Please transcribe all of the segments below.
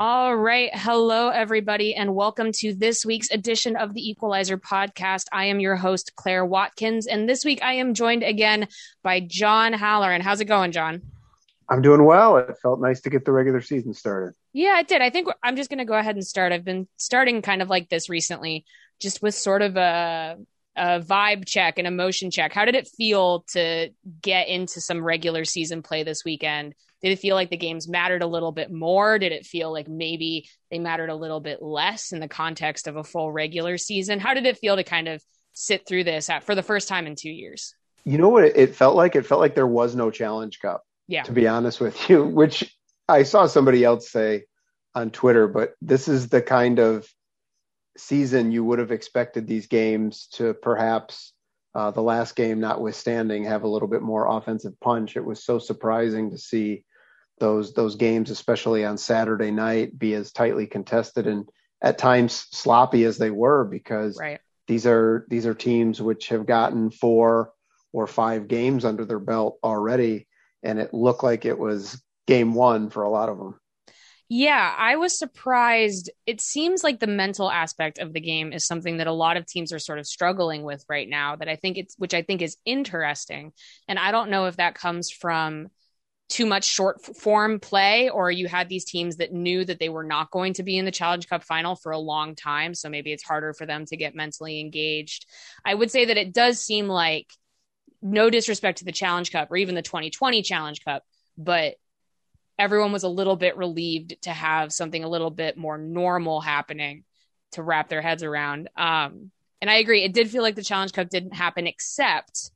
All right. Hello, everybody, and welcome to this week's edition of the Equalizer podcast. I am your host, Claire Watkins, and this week I am joined again by John Halloran. How's it going, John? I'm doing well. It felt nice to get the regular season started. Yeah, it did. I think I'm just going to go ahead and start. I've been starting kind of like this recently, just with sort of a vibe check, an emotion check. How did it feel to get into some regular season play this weekend? Did it feel like the games mattered a little bit more? Did it feel like maybe they mattered a little bit less in the context of a full regular season? How did it feel to kind of sit through this for the first time in 2 years? You know what it felt like? It felt like there was no Challenge Cup, to be honest with you, which I saw somebody else say on Twitter, but this is the kind of season you would have expected these games to perhaps – the last game notwithstanding, have a little bit more offensive punch. It was so surprising to see those games, especially on Saturday night, be as tightly contested and at times sloppy as they were, because these are teams which have gotten 4 or 5 games under their belt already, and it looked like it was game one for a lot of them. Yeah, I was surprised. It seems like the mental aspect of the game is something that a lot of teams are sort of struggling with right now, which I think is interesting. And I don't know if that comes from too much short form play, or you had these teams that knew that they were not going to be in the Challenge Cup final for a long time. So maybe it's harder for them to get mentally engaged. I would say that it does seem like, no disrespect to the Challenge Cup or even the 2020 Challenge Cup, but everyone was a little bit relieved to have something a little bit more normal happening to wrap their heads around. And I agree. It did feel like the Challenge Cup didn't happen, except,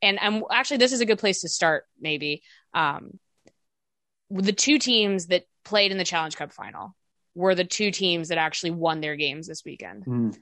and I'm actually, this is a good place to start. Maybe the two teams that played in the Challenge Cup final were the two teams that actually won their games this weekend.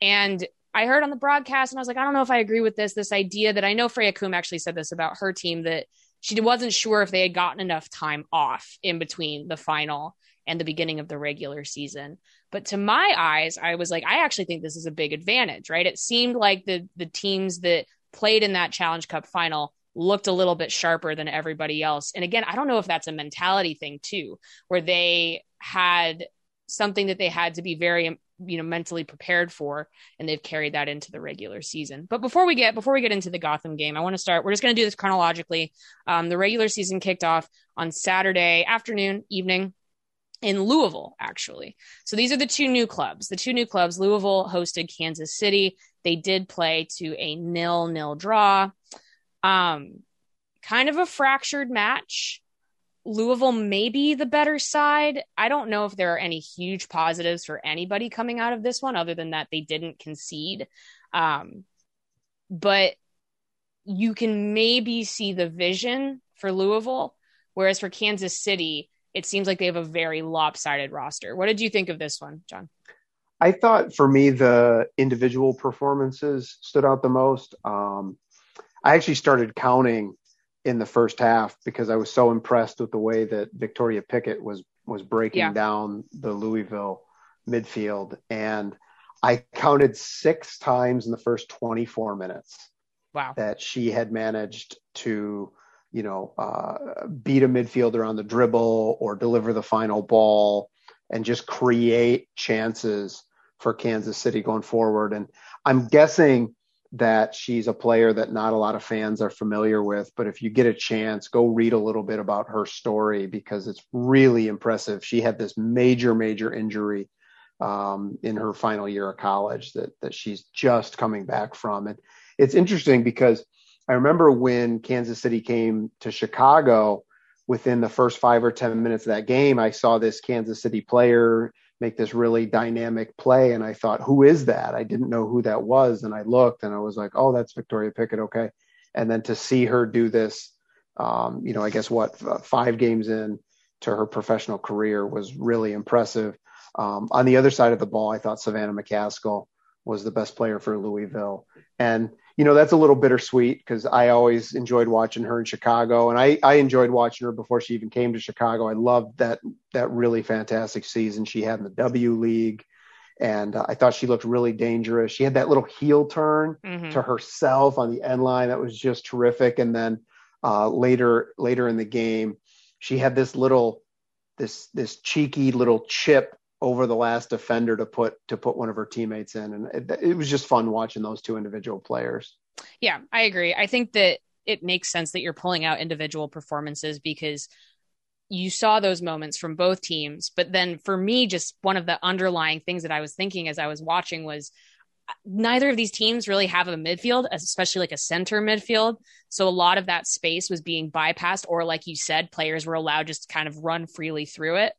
And I heard on the broadcast, and I was like, I don't know if I agree with this idea that, I know Freya Coombe actually said this about her team, that she wasn't sure if they had gotten enough time off in between the final and the beginning of the regular season. But to my eyes, I was like, I actually think this is a big advantage, right? It seemed like the teams that played in that Challenge Cup final looked a little bit sharper than everybody else. And again, I don't know if that's a mentality thing too, where they had something that they had to be very, mentally prepared for, and they've carried that into the regular season. But before we get into the Gotham game, I want to start, we're just going to do this chronologically. The regular season kicked off on Saturday evening in Louisville, actually. So these are the two new clubs. Louisville hosted Kansas City. They did play to a 0-0 draw. Kind of a fractured match. Louisville may be the better side. I don't know if there are any huge positives for anybody coming out of this one, other than that they didn't concede. But you can maybe see the vision for Louisville, whereas for Kansas City, it seems like they have a very lopsided roster. What did you think of this one, John? I thought, for me, the individual performances stood out the most. I actually started counting in the first half because I was so impressed with the way that Victoria Pickett was breaking down the Louisville midfield. And I counted 6 times in the first 24 minutes that she had managed to, beat a midfielder on the dribble or deliver the final ball and just create chances for Kansas City going forward. And I'm guessing that she's a player that not a lot of fans are familiar with, but if you get a chance, go read a little bit about her story, because it's really impressive. She had this major injury in her final year of college that she's just coming back from. And it's interesting because I remember when Kansas City came to Chicago, within the first 5 or 10 minutes of that game, I saw this Kansas City player make this really dynamic play, and I thought, who is that? I didn't know who that was, and I looked and I was like, oh, that's Victoria Pickett, okay. And then to see her do this, 5 games in to her professional career, was really impressive. On the other side of the ball, I thought Savannah McCaskill was the best player for Louisville, and that's a little bittersweet because I always enjoyed watching her in Chicago, and I enjoyed watching her before she even came to Chicago. I loved that really fantastic season she had in the W League, and I thought she looked really dangerous. She had that little heel turn to herself on the end line that was just terrific. And then later in the game, she had this little this cheeky little chip over the last defender to put one of her teammates in. And it was just fun watching those two individual players. Yeah, I agree. I think that it makes sense that you're pulling out individual performances because you saw those moments from both teams. But then for me, just one of the underlying things that I was thinking as I was watching was neither of these teams really have a midfield, especially like a center midfield. So a lot of that space was being bypassed, or like you said, players were allowed just to kind of run freely through it.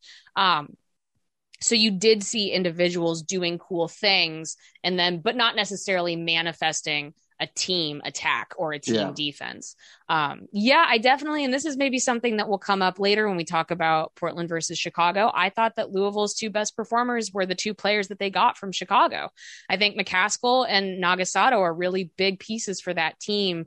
So you did see individuals doing cool things and then, but not necessarily manifesting a team attack or a team defense. I definitely, and this is maybe something that will come up later when we talk about Portland versus Chicago. I thought that Louisville's two best performers were the two players that they got from Chicago. I think McCaskill and Nagasato are really big pieces for that team.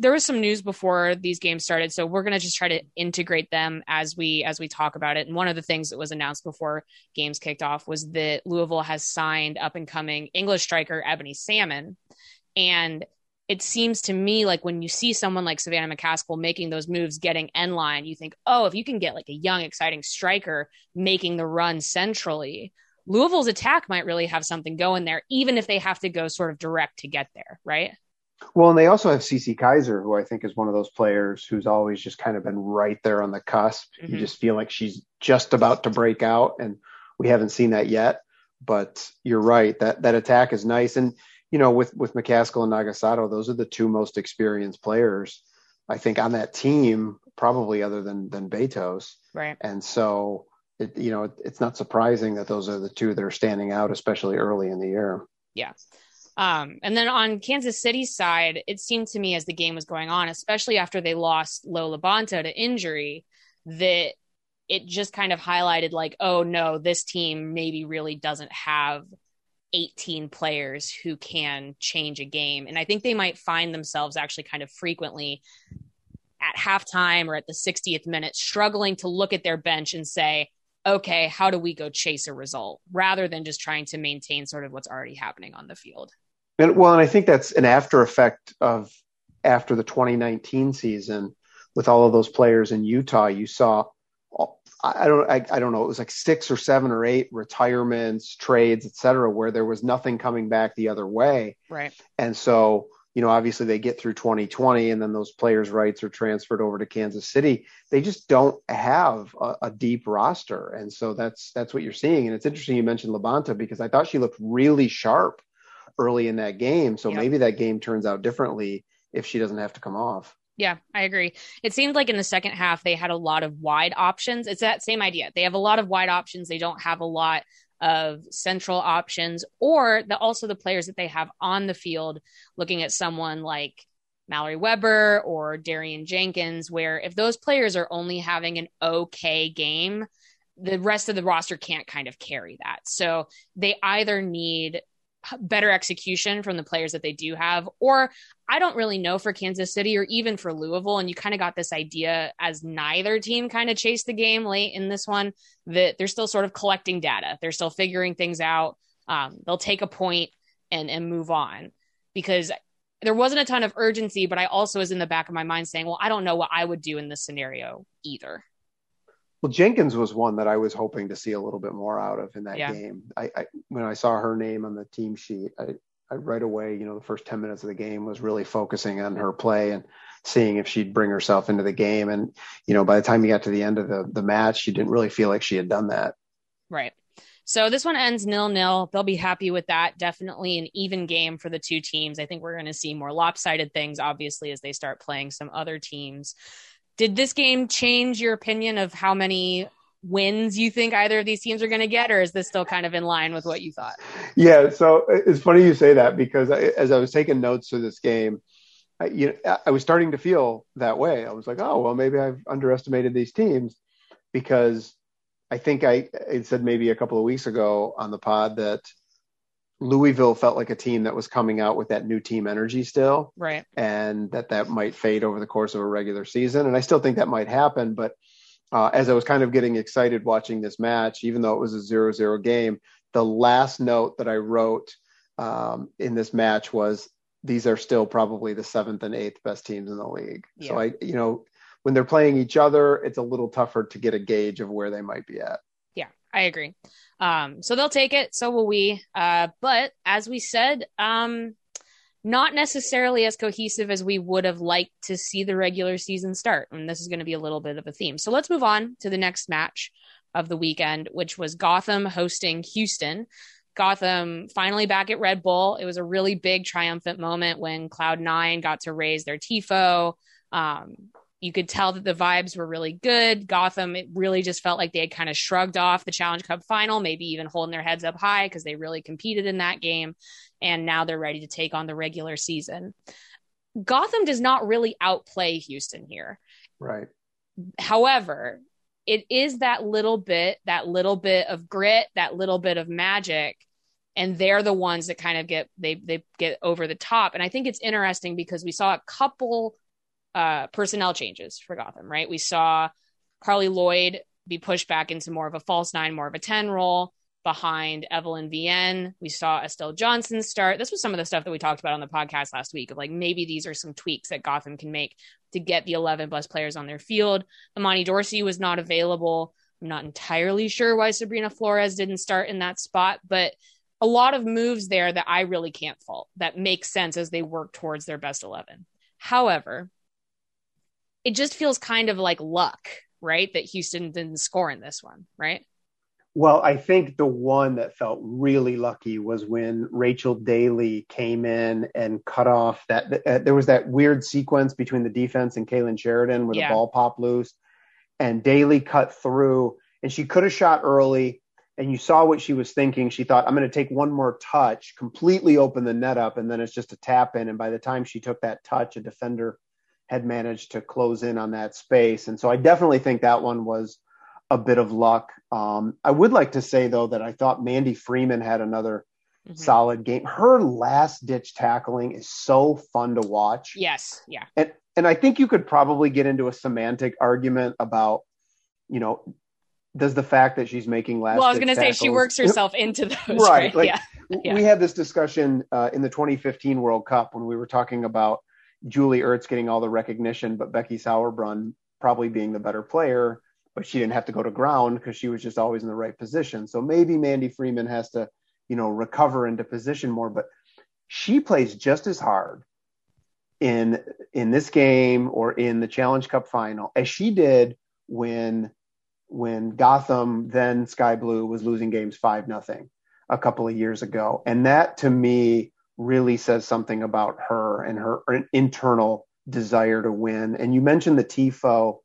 There was some news before these games started, so we're going to just try to integrate them as we talk about it. And one of the things that was announced before games kicked off was that Louisville has signed up and coming English striker Ebony Salmon. And it seems to me like when you see someone like Savannah McCaskill making those moves, getting end line, you think, oh, if you can get like a young, exciting striker making the run centrally, Louisville's attack might really have something going there, even if they have to go sort of direct to get there, right? Well, and they also have Cece Kaiser, who I think is one of those players who's always just kind of been right there on the cusp. Mm-hmm. You just feel like she's just about to break out, and we haven't seen that yet. But you're right, that attack is nice. And, you know, with McCaskill and Nagasato, those are the two most experienced players, I think, on that team, probably other than Betos. Right. And so, it's not surprising that those are the two that are standing out, especially early in the year. Yeah. And then on Kansas City's side, it seemed to me as the game was going on, especially after they lost Lola Bonta to injury, that it just kind of highlighted like, oh no, this team maybe really doesn't have 18 players who can change a game. And I think they might find themselves actually kind of frequently at halftime or at the 60th minute struggling to look at their bench and say, okay, how do we go chase a result rather than just trying to maintain sort of what's already happening on the field. And I think that's an after effect of after the 2019 season with all of those players in Utah. You saw, I don't know, it was like 6 or 7 or 8 retirements, trades, et cetera, where there was nothing coming back the other way. Right. And so, obviously they get through 2020 and then those players' rights are transferred over to Kansas City. They just don't have a deep roster. And so that's what you're seeing. And it's interesting you mentioned Labonta because I thought she looked really sharp early in that game. So maybe that game turns out differently if she doesn't have to come off. Yeah, I agree. It seemed like in the second half, they had a lot of wide options. It's that same idea. They have a lot of wide options. They don't have a lot of central options or also the players that they have on the field, looking at someone like Mallory Weber or Darian Jenkins, where if those players are only having an okay game, the rest of the roster can't kind of carry that. So they either need better execution from the players that they do have, or I don't really know for Kansas City or even for Louisville. And you kind of got this idea as neither team kind of chased the game late in this one, that they're still sort of collecting data. They're still figuring things out. They'll take a point and move on because there wasn't a ton of urgency, but I also was in the back of my mind saying, well, I don't know what I would do in this scenario either. Well, Jenkins was one that I was hoping to see a little bit more out of in that game. I when I saw her name on the team sheet, I right away, the first 10 minutes of the game was really focusing on her play and seeing if she'd bring herself into the game. And, by the time you got to the end of the match, she didn't really feel like she had done that. Right. So this one ends 0-0. They'll be happy with that. Definitely an even game for the two teams. I think we're going to see more lopsided things, obviously, as they start playing some other teams. Did this game change your opinion of how many wins you think either of these teams are going to get, or is this still kind of in line with what you thought? Yeah, so it's funny you say that because as I was taking notes for this game, I was starting to feel that way. I was like, oh, well, maybe I've underestimated these teams because I think I said maybe a couple of weeks ago on the pod that Louisville felt like a team that was coming out with that new team energy still. Right. And that might fade over the course of a regular season. And I still think that might happen. But as I was kind of getting excited watching this match, even though it was a 0-0 game, the last note that I wrote in this match was, these are still probably the 7th and 8th best teams in the league. Yeah. So when they're playing each other, it's a little tougher to get a gauge of where they might be at. Yeah, I agree. So they'll take it. So will we. But as we said, not necessarily as cohesive as we would have liked to see the regular season start. And this is going to be a little bit of a theme. So let's move on to the next match of the weekend, which was Gotham hosting Houston. Gotham finally back at Red Bull. It was a really big triumphant moment when Cloud9 got to raise their TIFO. You could tell that the vibes were really good. Gotham, it really just felt like they had kind of shrugged off the Challenge Cup final, maybe even holding their heads up high because they really competed in that game. And now they're ready to take on the regular season. Gotham does not really outplay Houston here. Right. However, it is that little bit of grit, that little bit of magic. And they're the ones that kind of get over the top. And I think it's interesting because we saw a couple personnel changes for Gotham, right? We saw Carly Lloyd be pushed back into more of a false 9, more of a 10 role behind Evelyn Vienne. We saw Estelle Johnson start. This was some of the stuff that we talked about on the podcast last week of like, maybe these are some tweaks that Gotham can make to get the 11 plus players on their field. Imani Dorsey was not available. I'm not entirely sure why Sabrina Flores didn't start in that spot, but a lot of moves there that I really can't fault that make sense as they work towards their best 11. However, it just feels kind of like luck, right? That Houston didn't score in this one, right? Well, I think the one that felt really lucky was when Rachel Daly came in and cut off that. There was that weird sequence between the defense and Kaylin Sheridan where the ball popped loose and Daly cut through, and she could have shot early, and you saw what she was thinking. She thought, I'm going to take one more touch, completely open the net up, and then it's just a tap in. And by the time she took that touch, a defender had managed to close in on that space. And so I definitely think that one was a bit of luck. I would like to say, though, that I thought Mandy Freeman had another solid game. Her last ditch tackling is so fun to watch. Yes. Yeah. And I think you could probably get into a semantic argument about, you know, does the fact that she's making last. Well, I was going to say she works herself into those. Right. Like, yeah. We had this discussion in the 2015 World Cup when we were talking about Julie Ertz getting all the recognition, but Becky Sauerbrunn probably being the better player, but she didn't have to go to ground because she was just always in the right position. So maybe Mandy Freeman has to, you know, recover into position more, but she plays just as hard in this game or in the Challenge Cup final as she did when Gotham, then Sky Blue, was losing games 5-0 a couple of years ago. And that to me really says something about her and her internal desire to win. And you mentioned the TIFO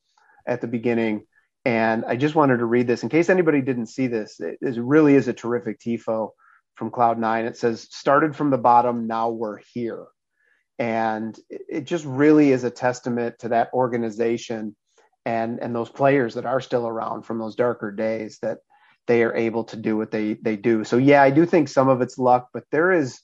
at the beginning, and I just wanted to read this in case anybody didn't see this. It really is a terrific TIFO from Cloud9. It says, started from the bottom, now we're here. And it just really is a testament to that organization and those players that are still around from those darker days, that they are able to do what they do. So yeah, I do think some of it's luck, but there is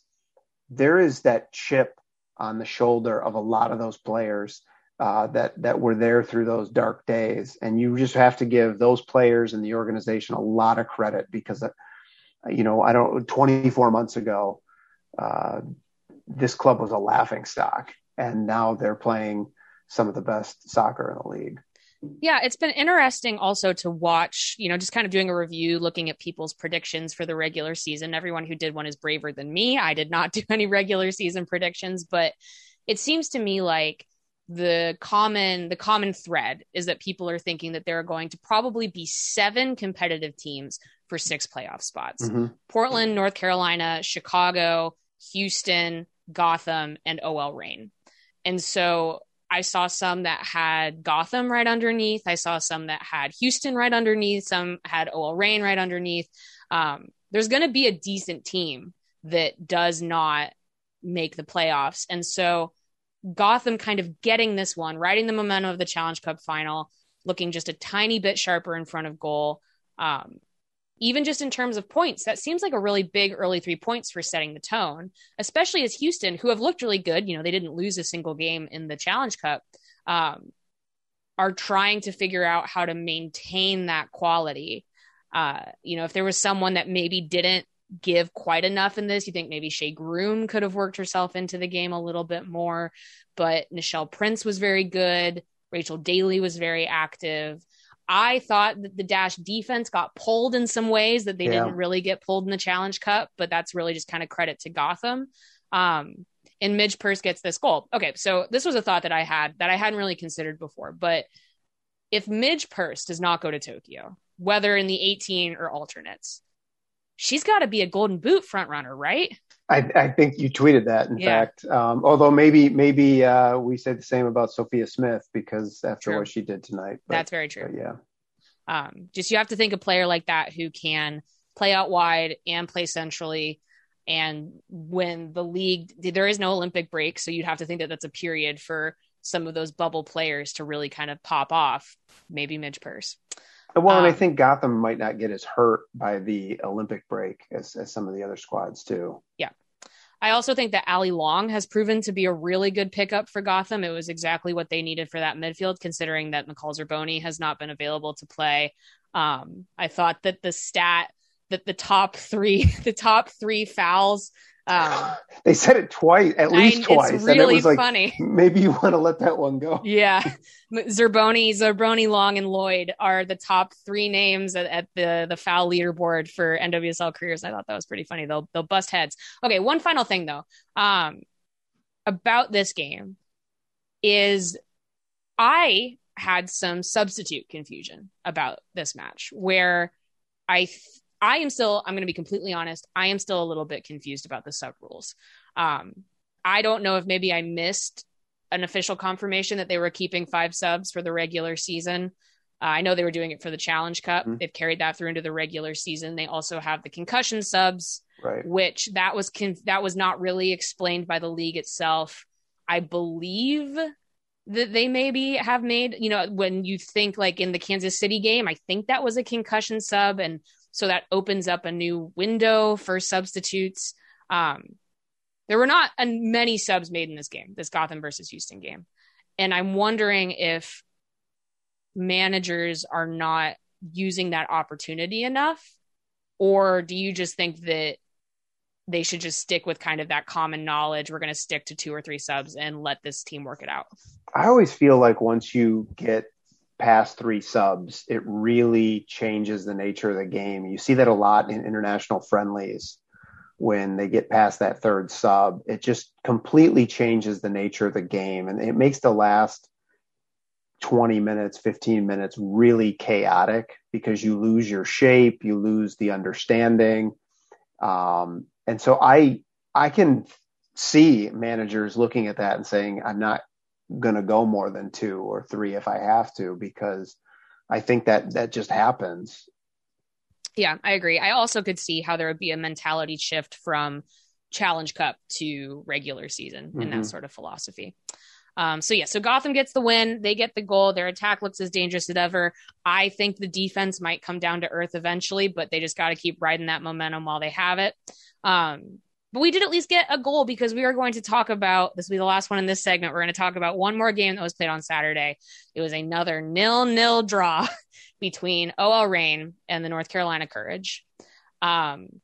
that chip on the shoulder of a lot of those players that were there through those dark days. And you just have to give those players and the organization a lot of credit because, 24 months ago, this club was a laughing stock, and now they're playing some of the best soccer in the league. Yeah, it's been interesting also to watch, you know, just kind of doing a review, looking at people's predictions for the regular season. Everyone who did one is braver than me. I did not do any regular season predictions, but it seems to me like the common thread is that people are thinking that there are going to probably be 7 competitive teams for 6 playoff spots. Mm-hmm. Portland, North Carolina, Chicago, Houston, Gotham, and OL Reign. And so I saw some that had Gotham right underneath. I saw some that had Houston right underneath. Some had OL Reign right underneath. There's going to be a decent team that does not make the playoffs. And so Gotham kind of getting this one, riding the momentum of the Challenge Cup final, looking just a tiny bit sharper in front of goal. Even just in terms of points, that seems like a really big early 3 points for setting the tone, especially as Houston, who have looked really good. You know, they didn't lose a single game in the Challenge Cup, are trying to figure out how to maintain that quality. If there was someone that maybe didn't give quite enough in this, you think maybe Shea Groom could have worked herself into the game a little bit more, but Nichelle Prince was very good. Rachel Daly was very active. I thought that the Dash defense got pulled in some ways that they didn't really get pulled in the Challenge Cup, but that's really just kind of credit to Gotham. And Midge Purce gets this goal. Okay, so this was a thought that I had that I hadn't really considered before, but if Midge Purce does not go to Tokyo, whether in the 18 or alternates, she's got to be a Golden Boot front runner, right? I think you tweeted that, in fact. Although maybe we said the same about Sophia Smith because after what she did tonight. But, that's very true. Yeah. Just you have to think a player like that who can play out wide and play centrally. And when the league, there is no Olympic break, so you'd have to think that that's a period for some of those bubble players to really kind of pop off. Maybe Midge Purce. Well, and I think Gotham might not get as hurt by the Olympic break as some of the other squads too. Yeah. I also think that Allie Long has proven to be a really good pickup for Gotham. It was exactly what they needed for that midfield, considering that McCall Zerboni has not been available to play. I thought that the stat that the top three fouls, they said it twice, at least twice. It's really, and it was like, funny. Maybe you want to let that one go. Yeah. Zerboni, Long, and Lloyd are the top three names at the foul leaderboard for NWSL careers. I thought that was pretty funny. They'll bust heads. Okay. One final thing though, about this game is I had some substitute confusion about this match where I'm going to be completely honest. I am still a little bit confused about the sub rules. I don't know if maybe I missed an official confirmation that they were keeping 5 subs for the regular season. I know they were doing it for the Challenge Cup. Mm-hmm. They've carried that through into the regular season. They also have the concussion subs, right, which that was not really explained by the league itself. I believe that they maybe have made, when you think like in the Kansas City game, I think that was a concussion sub. And so that opens up a new window for substitutes. There were not many subs made in this game, this Gotham versus Houston game. And I'm wondering if managers are not using that opportunity enough, or do you just think that they should just stick with kind of that common knowledge? We're going to stick to 2 or 3 subs and let this team work it out. I always feel like once you get past 3 subs, it really changes the nature of the game. You see that a lot in international friendlies when they get past that 3rd sub. It just completely changes the nature of the game, and it makes the last 20 minutes, 15 minutes really chaotic because you lose your shape, you lose the understanding. And so I can see managers looking at that and saying, I'm not going to go more than 2 or 3 if I have to, because I think that just happens. Yeah, I agree. I also could see how there would be a mentality shift from Challenge Cup to regular season in that sort of philosophy. So Gotham gets the win. They get the goal. Their attack looks as dangerous as ever. I think the defense might come down to earth eventually, but they just got to keep riding that momentum while they have it. But we did at least get a goal, because we are going to talk about, this will be the last one in this segment, we're going to talk about one more game that was played on Saturday. It was another 0-0 draw between OL Reign and the North Carolina Courage. It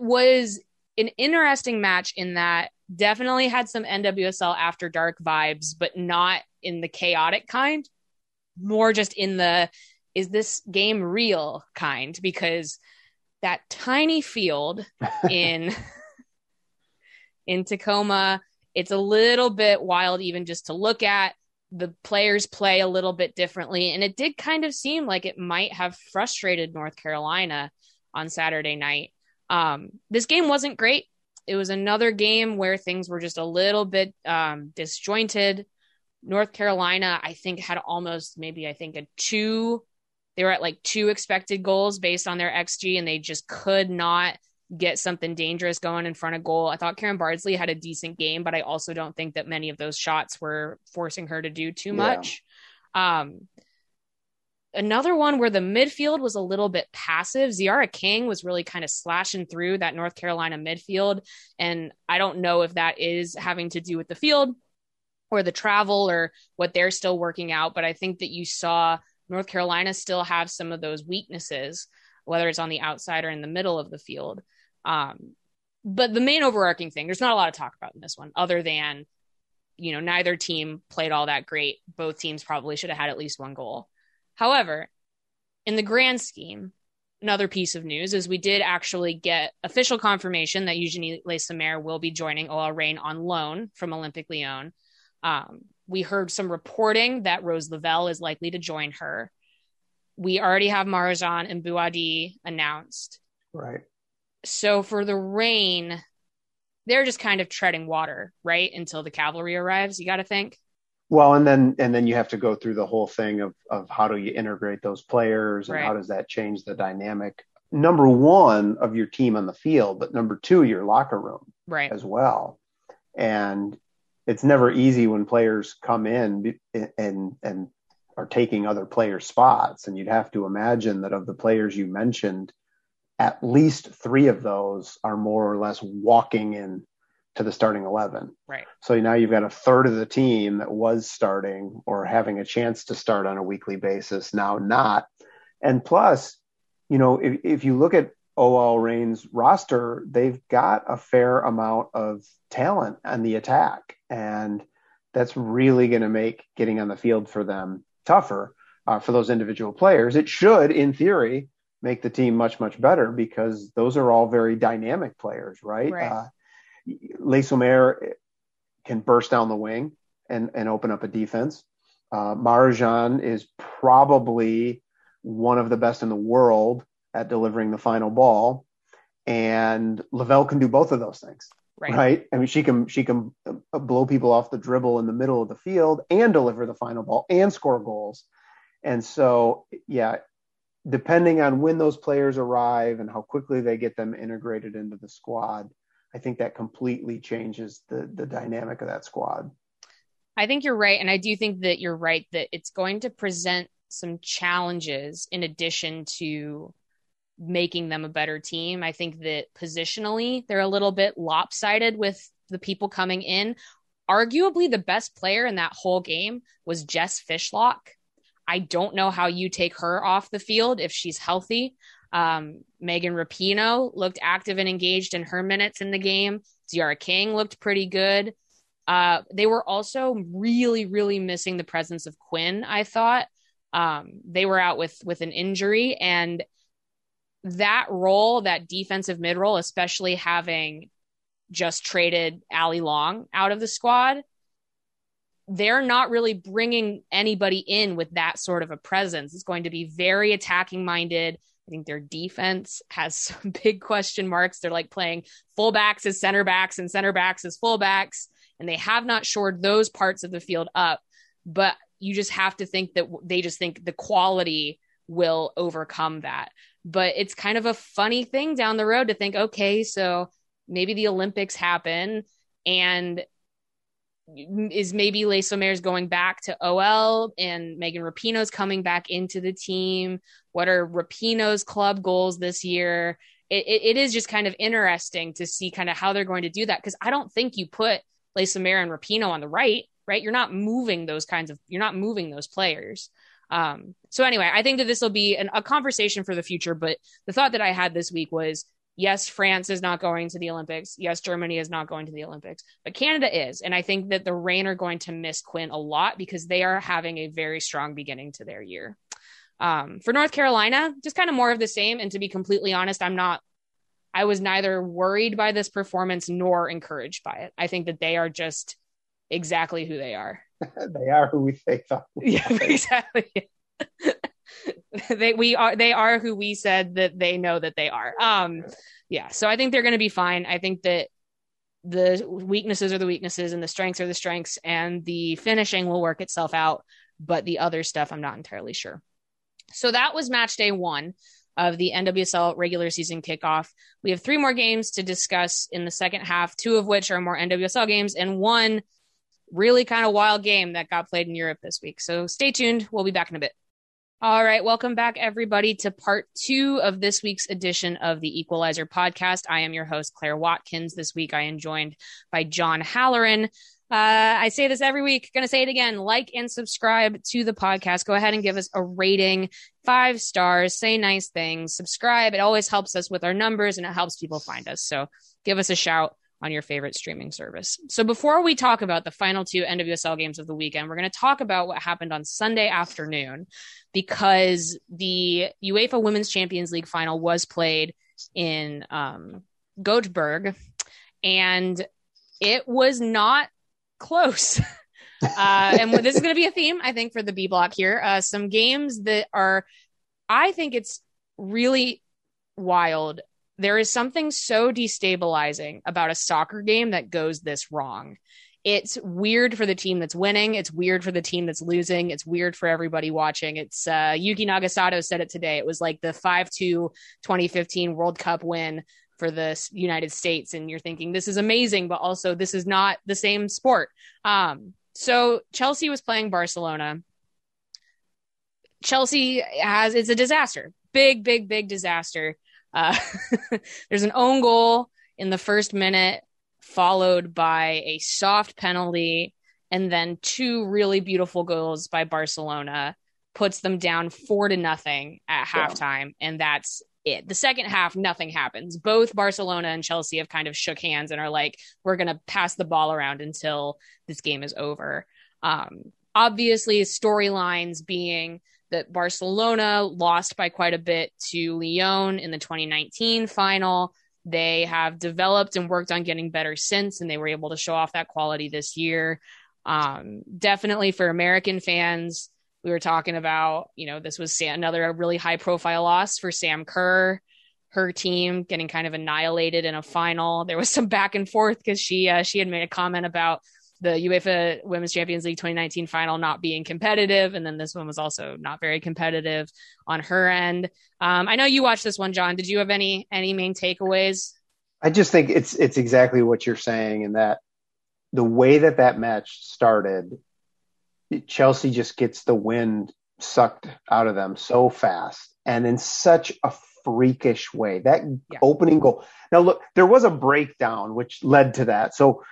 was an interesting match in that definitely had some NWSL After Dark vibes, but not in the chaotic kind, more just in the, is this game real kind, because that tiny field in Tacoma, it's a little bit wild even just to look at. The players play a little bit differently, and it did kind of seem like it might have frustrated North Carolina on Saturday night. This game wasn't great. It was another game where things were just a little bit disjointed. North Carolina, I think, had almost they were at like 2 expected goals based on their XG, and they just could not get something dangerous going in front of goal. I thought Karen Bardsley had a decent game, but I also don't think that many of those shots were forcing her to do too much. Another one where the midfield was a little bit passive. Ziara King was really kind of slashing through that North Carolina midfield, and I don't know if that is having to do with the field or the travel or what they're still working out, but I think that you saw North Carolina still have some of those weaknesses, whether it's on the outside or in the middle of the field. But the main overarching thing, there's not a lot to talk about in this one other than you know, neither team played all that great. Both teams probably should have had at least one goal. However, in the grand scheme, another piece of news is we did actually get official confirmation that Eugenie Le-Sommaire will be joining OL Reign on loan from Olympique Lyon. We heard some reporting that Rose Lavelle is likely to join her. We already have Marajan and Bouadi announced. Right. So for the Reign, they're just kind of treading water, right? Until the cavalry arrives, you got to think. Well, and then you have to go through the whole thing of how do you integrate those players and right. How does that change the dynamic, number one, of your team on the field, but number two, your locker room right. as well. And it's never easy when players come in and are taking other players' spots. And you'd have to imagine that of the players you mentioned, at least three of those are more or less walking in to the starting 11. Right. So now you've got a third of the team that was starting or having a chance to start on a weekly basis, now not. And plus, you know, if you look at OL Reign's roster, they've got a fair amount of talent on the attack. And that's really going to make getting on the field for them tougher for those individual players. It should, in theory, make the team much, much better because those are all very dynamic players, right? Right. Le-Sommaire can burst down the wing and open up a defense. Marajan is probably one of the best in the world at delivering the final ball. And Lavelle can do both of those things, right? I mean, she can blow people off the dribble in the middle of the field and deliver the final ball and score goals. And so, yeah, depending on when those players arrive and how quickly they get them integrated into the squad, I think that completely changes the dynamic of that squad. I think you're right. And I do think that you're right that it's going to present some challenges in addition to making them a better team. I think that positionally, they're a little bit lopsided with the people coming in. Arguably the best player in that whole game was Jess Fishlock. I don't know how you take her off the field if she's healthy. Megan Rapinoe looked active and engaged in her minutes in the game. Ziara King looked pretty good. They were also really, really missing the presence of Quinn, I thought. They were out with an injury, and that role, that defensive mid role, especially having just traded Allie Long out of the squad, they're not really bringing anybody in with that sort of a presence. It's going to be very attacking minded. I think their defense has some big question marks. They're like playing fullbacks as center backs and center backs as fullbacks, and they have not shored those parts of the field up. But you just have to think that they just think the quality will overcome that. But it's kind of a funny thing down the road to think, okay, so maybe the Olympics happen and is maybe Le-Sommaire's going back to OL and Megan Rapinoe's coming back into the team. What are Rapinoe's club goals this year? It is just kind of interesting to see kind of how they're going to do that. Cause I don't think you put Le-Sommaire and Rapinoe on the right. You're not moving those players. So anyway, I think that this will be a conversation for the future, but the thought that I had this week was, yes, France is not going to the Olympics. Yes, Germany is not going to the Olympics, but Canada is. And I think that the Reign are going to miss Quinn a lot because they are having a very strong beginning to their year. For North Carolina, just kind of more of the same. And to be completely honest, I was neither worried by this performance nor encouraged by it. I think that they are just exactly who they are. They are who they thought. Yeah, exactly. They are who we said that they know that they are. Yeah. So I think they're going to be fine. I think that the weaknesses are the weaknesses and the strengths are the strengths and the finishing will work itself out. But the other stuff, I'm not entirely sure. So that was match day one of the NWSL regular season kickoff. We have three more games to discuss in the second half, two of which are more NWSL games and one really kind of wild game that got played in Europe this week. So stay tuned. We'll be back in a bit. All right. Welcome back, everybody, to part two of this week's edition of the Equalizer podcast. I am your host, Claire Watkins. This week, I am joined by John Halloran. I say this every week. Going to say it again. Like and subscribe to the podcast. Go ahead and give us a rating. 5 stars. Say nice things. Subscribe. It always helps us with our numbers and it helps people find us. So give us a shout. on your favorite streaming service. So before we talk about the final two NWSL games of the weekend, we're going to talk about what happened on Sunday afternoon, because the UEFA Women's Champions League final was played in Göteborg, and it was not close. And this is going to be a theme, I think, for the B block here. Some games that are, I think it's really wild. There is something so destabilizing about a soccer game that goes this wrong. It's weird for the team that's winning. It's weird for the team that's losing. It's weird for everybody watching. It's Yuki Nagasato said it today. It was like the 5-2 2015 World Cup win for the United States. And you're thinking, this is amazing, but also this is not the same sport. So Chelsea was playing Barcelona. Chelsea it's a disaster. Big disaster. There's an own goal in the first minute, followed by a soft penalty, and then two really beautiful goals by Barcelona puts them down 4-0 at halftime. And that's it. The second half, nothing happens. Both Barcelona and Chelsea have kind of shook hands and are like, we're going to pass the ball around until this game is over. Obviously, storylines being that Barcelona lost by quite a bit to Lyon in the 2019 final. They have developed and worked on getting better since, and they were able to show off that quality this year. Definitely for American fans, we were talking about, this was another really high profile loss for Sam Kerr, her team getting kind of annihilated in a final. There was some back and forth because she had made a comment about the UEFA Women's Champions League 2019 final not being competitive. And then this one was also not very competitive on her end. I know you watched this one, John. Did you have any main takeaways? I just think it's exactly what you're saying, in that the way that match started, Chelsea just gets the wind sucked out of them so fast and in such a freakish way. That opening goal. Now, look, there was a breakdown which led to that. So,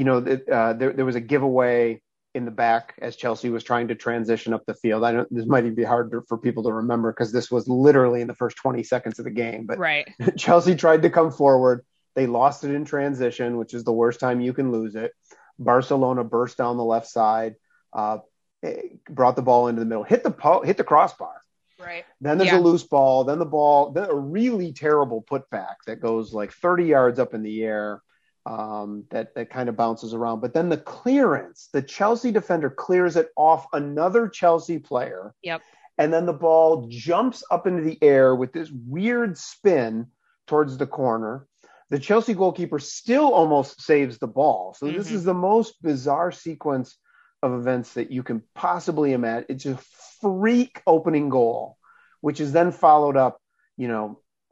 there was a giveaway in the back as Chelsea was trying to transition up the field. I don't, this might even be hard for people to remember because this was literally in the first 20 seconds of the game. But right. Chelsea tried to come forward. They lost it in transition, which is the worst time you can lose it. Barcelona burst down the left side, brought the ball into the middle, hit the crossbar. Right. Then there's a loose ball. Then the ball, then a really terrible putback that goes like 30 yards up in the air. That kind of bounces around, but then the clearance, the Chelsea defender clears it off another Chelsea player. Yep. And then the ball jumps up into the air with this weird spin towards the corner. The Chelsea goalkeeper still almost saves the ball. So this is the most bizarre sequence of events that you can possibly imagine. It's a freak opening goal, which is then followed up,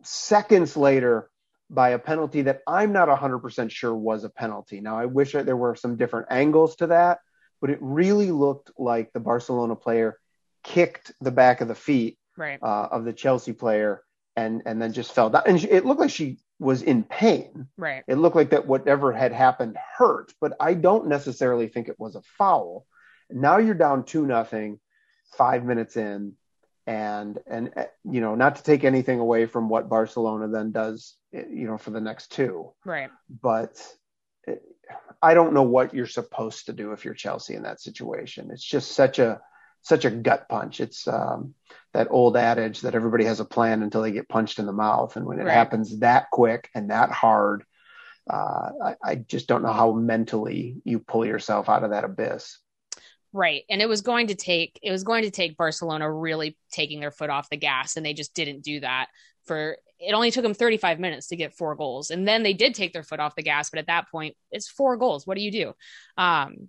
seconds later, by a penalty that I'm not 100% sure was a penalty. Now, I wish there were some different angles to that, but it really looked like the Barcelona player kicked the back of the feet of the Chelsea player and then just fell down. And it looked like she was in pain. Right. It looked like that whatever had happened hurt, but I don't necessarily think it was a foul. Now you're down 2-0, 5 minutes in. And not to take anything away from what Barcelona then does, for the next two. Right. But I don't know what you're supposed to do if you're Chelsea in that situation. It's just such a gut punch. It's that old adage that everybody has a plan until they get punched in the mouth. And when it happens that quick and that hard, I just don't know how mentally you pull yourself out of that abyss. Right. And it was going to take Barcelona really taking their foot off the gas, and they just didn't do that. It only took them 35 minutes to get 4 goals. And then they did take their foot off the gas, but at that point it's 4 goals. What do you do? And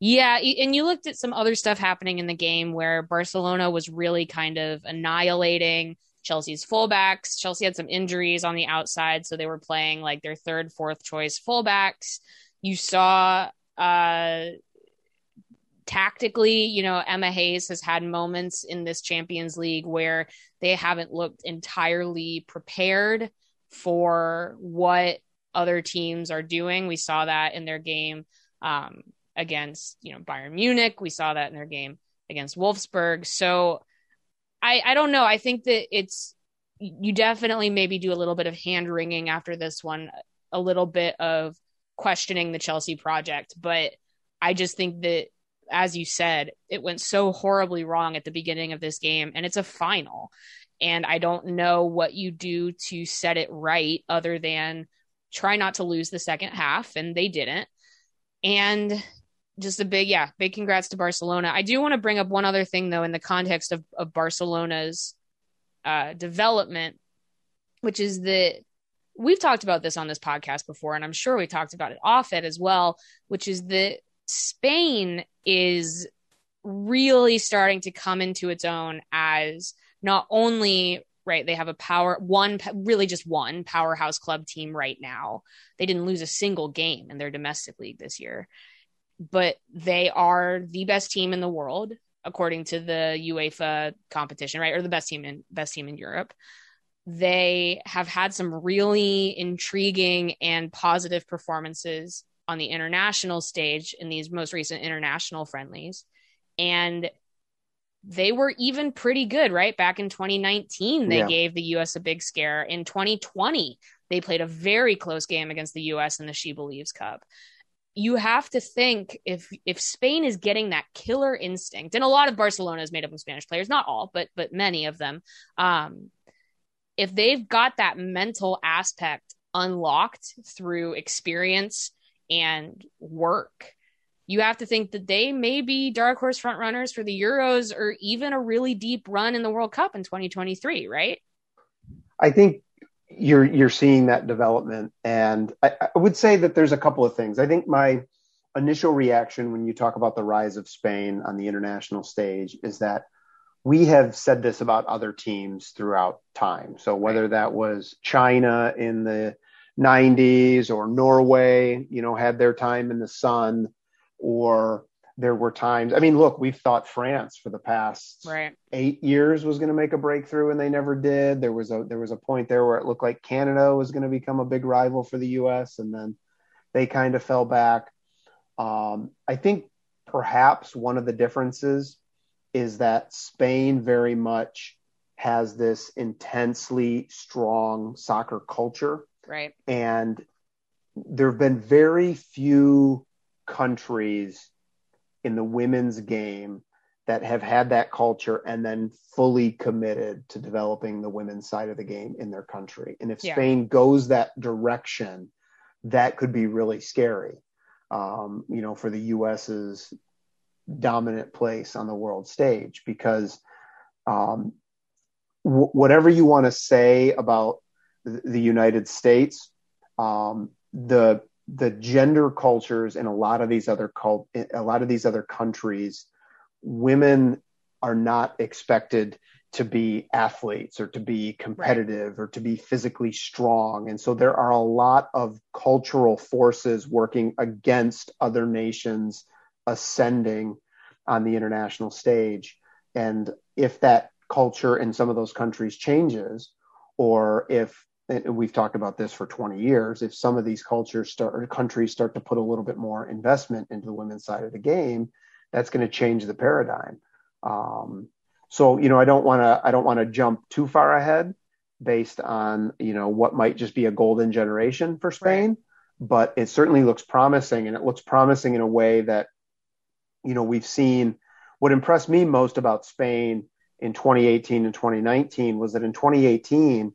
you looked at some other stuff happening in the game where Barcelona was really kind of annihilating Chelsea's fullbacks. Chelsea had some injuries on the outside, so they were playing like their 3rd, 4th choice fullbacks. You saw tactically, Emma Hayes has had moments in this Champions League where they haven't looked entirely prepared for what other teams are doing. We saw that in their game against, Bayern Munich. We saw that in their game against Wolfsburg. So I don't know. I think that you definitely maybe do a little bit of hand wringing after this one. a little bit of questioning the Chelsea project. But I just think that, as you said, it went so horribly wrong at the beginning of this game, and it's a final. And I don't know what you do to set it right other than try not to lose the second half, and they didn't. And just a big congrats to Barcelona. I do want to bring up one other thing, though, in the context of Barcelona's development, which is that we've talked about this on this podcast before, and I'm sure we talked about it off it as well, which is that Spain is really starting to come into its own as not only, right, they have just one powerhouse club team right now. They didn't lose a single game in their domestic league this year, but they are the best team in the world, according to the UEFA competition, right? Or the best team in Europe. They have had some really intriguing and positive performances on the international stage in these most recent international friendlies. And they were even pretty good, right? Back in 2019, they gave the U.S. a big scare. In 2020, they played a very close game against the U.S. in the She Believes Cup. You have to think if Spain is getting that killer instinct, and a lot of Barcelona is made up of Spanish players, not all, but many of them. If they've got that mental aspect unlocked through experience and work, you have to think that they may be dark horse front runners for the Euros or even a really deep run in the World Cup in 2023, right? I think you're seeing that development. And I would say that there's a couple of things. I think my initial reaction when you talk about the rise of Spain on the international stage is that we have said this about other teams throughout time. So whether that was China in the 90s or Norway, had their time in the sun, or there were times, we've thought France for the past 8 years was going to make a breakthrough, and they never did. There was a point there where it looked like Canada was going to become a big rival for the U.S., and then they kind of fell back. I think perhaps one of the differences is that Spain very much has this intensely strong soccer culture. Right. And there have been very few countries in the women's game that have had that culture and then fully committed to developing the women's side of the game in their country. And if Spain goes that direction, that could be really scary, for the U.S.'s dominant place on the world stage, because whatever you want to say about the United States, the gender cultures in a lot of these other countries, women are not expected to be athletes or to be competitive or to be physically strong. And so there are a lot of cultural forces working against other nations ascending on the international stage. And if that culture in some of those countries changes, or if, and we've talked about this for 20 years, if some of these countries start to put a little bit more investment into the women's side of the game, that's going to change the paradigm. I don't want to jump too far ahead based on, what might just be a golden generation for Spain, but it certainly looks promising, and it looks promising in a way that, we've seen. What impressed me most about Spain in 2018 and 2019 was that in 2018,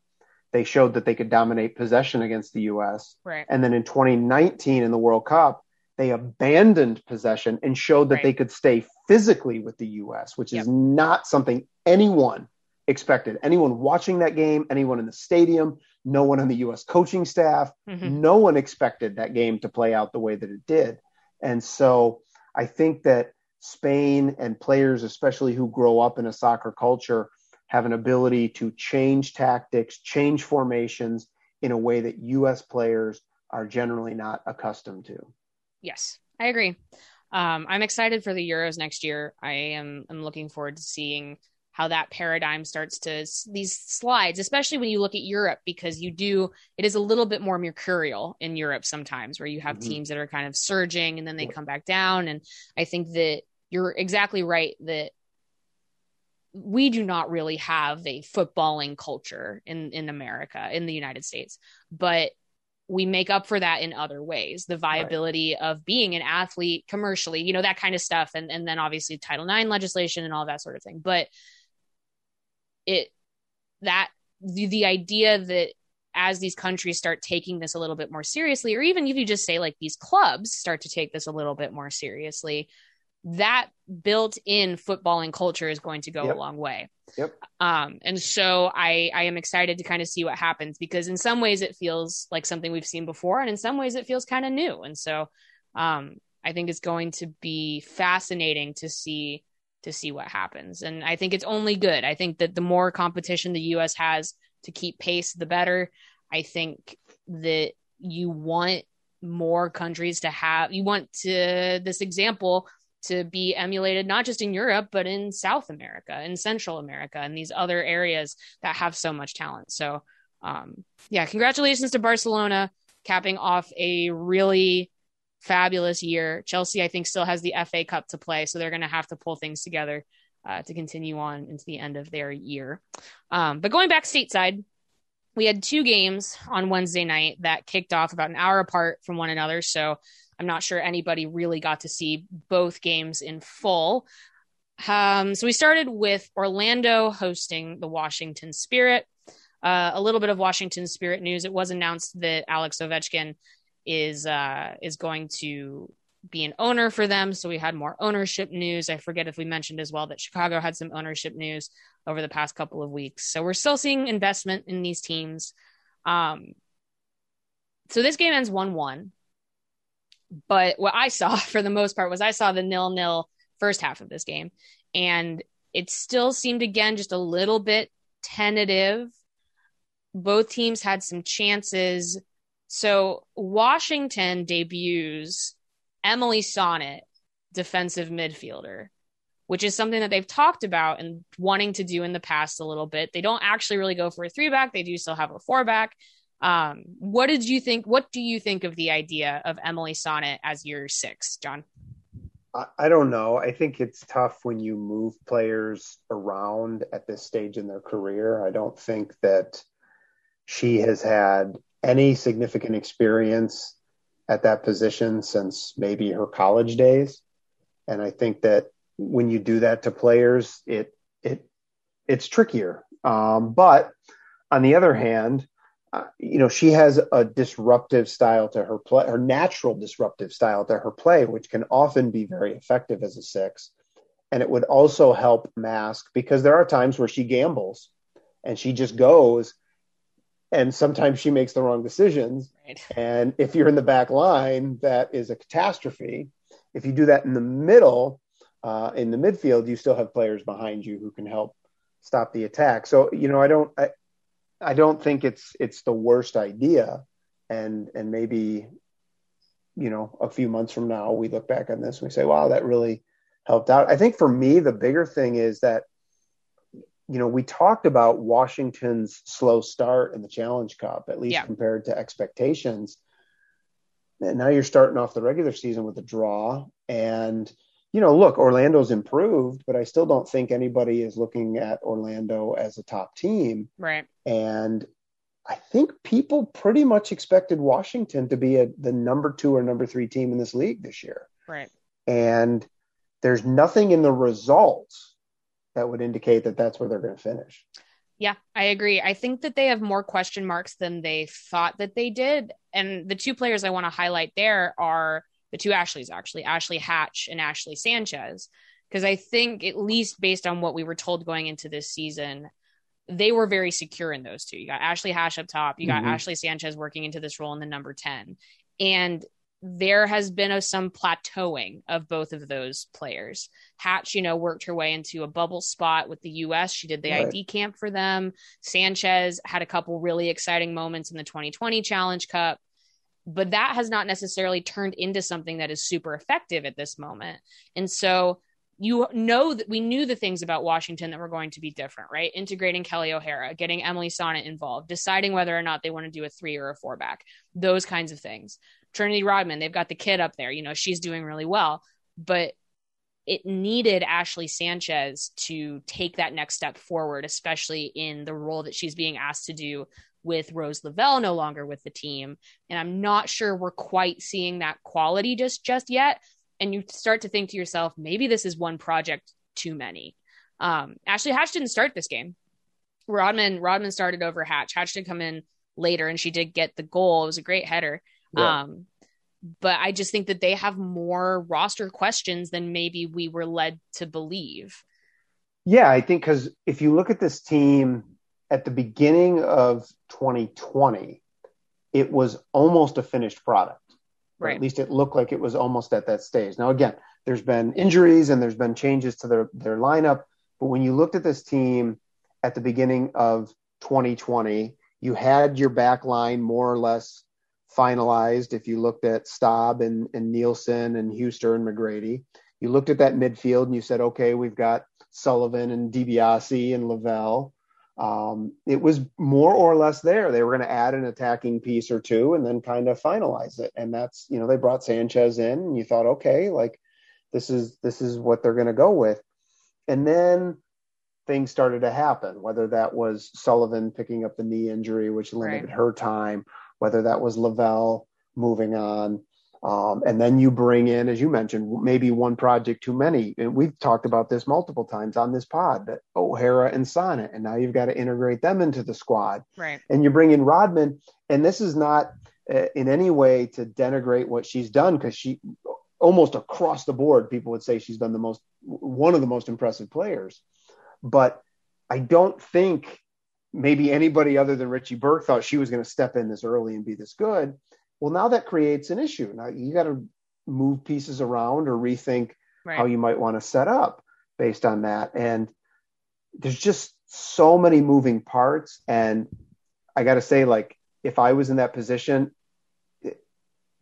they showed that they could dominate possession against the U.S. Right. And then in 2019 in the World Cup, they abandoned possession and showed that they could stay physically with the U.S., which is not something anyone expected. Anyone watching that game, anyone in the stadium, no one on the U.S. coaching staff, no one expected that game to play out the way that it did. And so I think that Spain and players, especially who grow up in a soccer culture, have an ability to change tactics, change formations in a way that U.S. players are generally not accustomed to. Yes, I agree. I'm excited for the Euros next year. I'm looking forward to seeing how that paradigm starts to these slides, especially when you look at Europe, because it is a little bit more mercurial in Europe sometimes, where you have teams that are kind of surging and then they come back down. And I think that you're exactly right that we do not really have a footballing culture in America, in the United States, but we make up for that in other ways, the viability right. of being an athlete commercially, you know, that kind of stuff. And then obviously Title IX legislation and all that sort of thing. But the idea that as these countries start taking this a little bit more seriously, or even if you just say like these clubs start to take this a little bit more seriously, that built in footballing culture is going to go yep. a long way. Yep. And so I am excited to kind of see what happens, because in some ways it feels like something we've seen before, and in some ways it feels kind of new. And so I think it's going to be fascinating to see what happens. And I think it's only good. I think that the more competition the U.S. has to keep pace, the better. I think that you want more countries to have, this example to be emulated, not just in Europe, but in South America and Central America and these other areas that have so much talent. So congratulations to Barcelona, capping off a really fabulous year. Chelsea, I think, still has the FA Cup to play, so they're going to have to pull things together to continue on into the end of their year. But going back stateside, we had two games on Wednesday night that kicked off about an hour apart from one another. So I'm not sure anybody really got to see both games in full. So we started with Orlando hosting the Washington Spirit. A little bit of Washington Spirit news. It was announced that Alex Ovechkin is going to be an owner for them. So we had more ownership news. I forget if we mentioned as well that Chicago had some ownership news over the past couple of weeks. So we're still seeing investment in these teams. So this game ends 1-1. But what I saw for the most part was I saw the 0-0 first half of this game, and it still seemed, again, just a little bit tentative. Both teams had some chances. So Washington debuts Emily Sonnett, defensive midfielder, which is something that they've talked about and wanting to do in the past a little bit. They don't actually really go for a 3-back. They do still have a 4-back. What do you think of the idea of Emily Sonnett as your 6, John? I don't know. I think it's tough when you move players around at this stage in their career. I don't think that she has had any significant experience at that position since maybe her college days. And I think that when you do that to players, it's trickier. But on the other hand, you know, she has a disruptive style to her play, her natural disruptive style to her play, which can often be very effective as a 6. And it would also help mask, because there are times where she gambles and she just goes, and sometimes she makes the wrong decisions. Right. And if you're in the back line, that is a catastrophe. If you do that in the middle, in the midfield, you still have players behind you who can help stop the attack. So, you know, I don't think it's the worst idea, and maybe, you know, a few months from now we look back on this and we say, wow, that really helped out. I think for me the bigger thing is that, you know, we talked about Washington's slow start in the Challenge Cup, at least compared to expectations. And now you're starting off the regular season with a draw, and, you know, look, Orlando's improved, but I still don't think anybody is looking at Orlando as a top team. Right. And I think people pretty much expected Washington to be the number 2 or number 3 team in this league this year. Right. And there's nothing in the results that would indicate that that's where they're going to finish. Yeah, I agree. I think that they have more question marks than they thought that they did. And the two players I want to highlight there are the two Ashleys, actually, Ashley Hatch and Ashley Sanchez, because I think, at least based on what we were told going into this season, they were very secure in those two. You got Ashley Hatch up top. You got Ashley Sanchez working into this role in the number 10. And there has been some plateauing of both of those players. Hatch, you know, worked her way into a bubble spot with the U.S. She did the ID camp for them. Sanchez had a couple really exciting moments in the 2020 Challenge Cup. But that has not necessarily turned into something that is super effective at this moment. And so, you know, that we knew the things about Washington that were going to be different, right? Integrating Kelly O'Hara, getting Emily Sonnett involved, deciding whether or not they want to do a 3 or a 4 back, those kinds of things. Trinity Rodman, they've got the kid up there, you know, she's doing really well, but it needed Ashley Sanchez to take that next step forward, especially in the role that she's being asked to do with Rose Lavelle no longer with the team. And I'm not sure we're quite seeing that quality just yet. And you start to think to yourself, maybe this is one project too many. Ashley Hatch didn't start this game. Rodman started over Hatch. Hatch did come in later and she did get the goal. It was a great header. Yeah. But I just think that they have more roster questions than maybe we were led to believe. Yeah, I think because if you look at this team at the beginning of 2020, it was almost a finished product. Right. At least it looked like it was almost at that stage. Now, again, there's been injuries and there's been changes to their lineup. But when you looked at this team at the beginning of 2020, you had your back line more or less finalized. If you looked at Staub and Nielsen and Huster and McGrady, you looked at that midfield and you said, okay, we've got Sullivan and DiBiase and Lavelle. It was more or less there. They were going to add an attacking piece or two and then kind of finalize it. And that's, you know, they brought Sanchez in and you thought, okay, like this is what they're going to go with. And then things started to happen, whether that was Sullivan picking up the knee injury, which limited her time, whether that was Lavelle moving on. And then you bring in, as you mentioned, maybe one project too many. And we've talked about this multiple times on this pod, that O'Hara and Sonnett, and now you've got to integrate them into the squad. Right. And you bring in Rodman, and this is not in any way to denigrate what she's done, because she almost across the board, people would say she's been one of the most impressive players. But I don't think maybe anybody other than Richie Burke thought she was going to step in this early and be this good. Well, now that creates an issue. Now you got to move pieces around or rethink how you might want to set up based on that. And there's just so many moving parts. And I got to say, like, if I was in that position,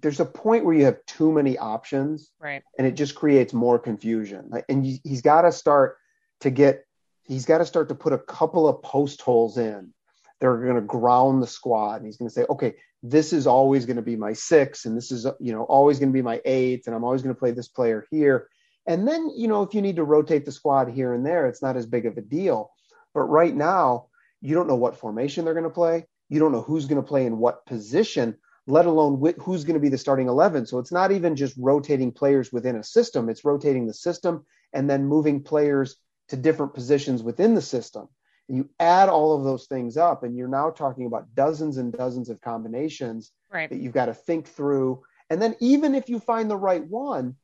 there's a point where you have too many options, and it just creates more confusion. And he's got to start to put a couple of post holes in. They're going to ground the squad, and he's going to say, okay, this is always going to be my 6, and this is, you know, always going to be my 8, and I'm always going to play this player here. And then, you know, if you need to rotate the squad here and there, it's not as big of a deal. But right now, you don't know what formation they're going to play. You don't know who's going to play in what position, let alone who's going to be the starting 11. So it's not even just rotating players within a system. It's rotating the system and then moving players to different positions within the system. And you add all of those things up, and you're now talking about dozens and dozens of combinations that you've got to think through. And then even if you find the right one,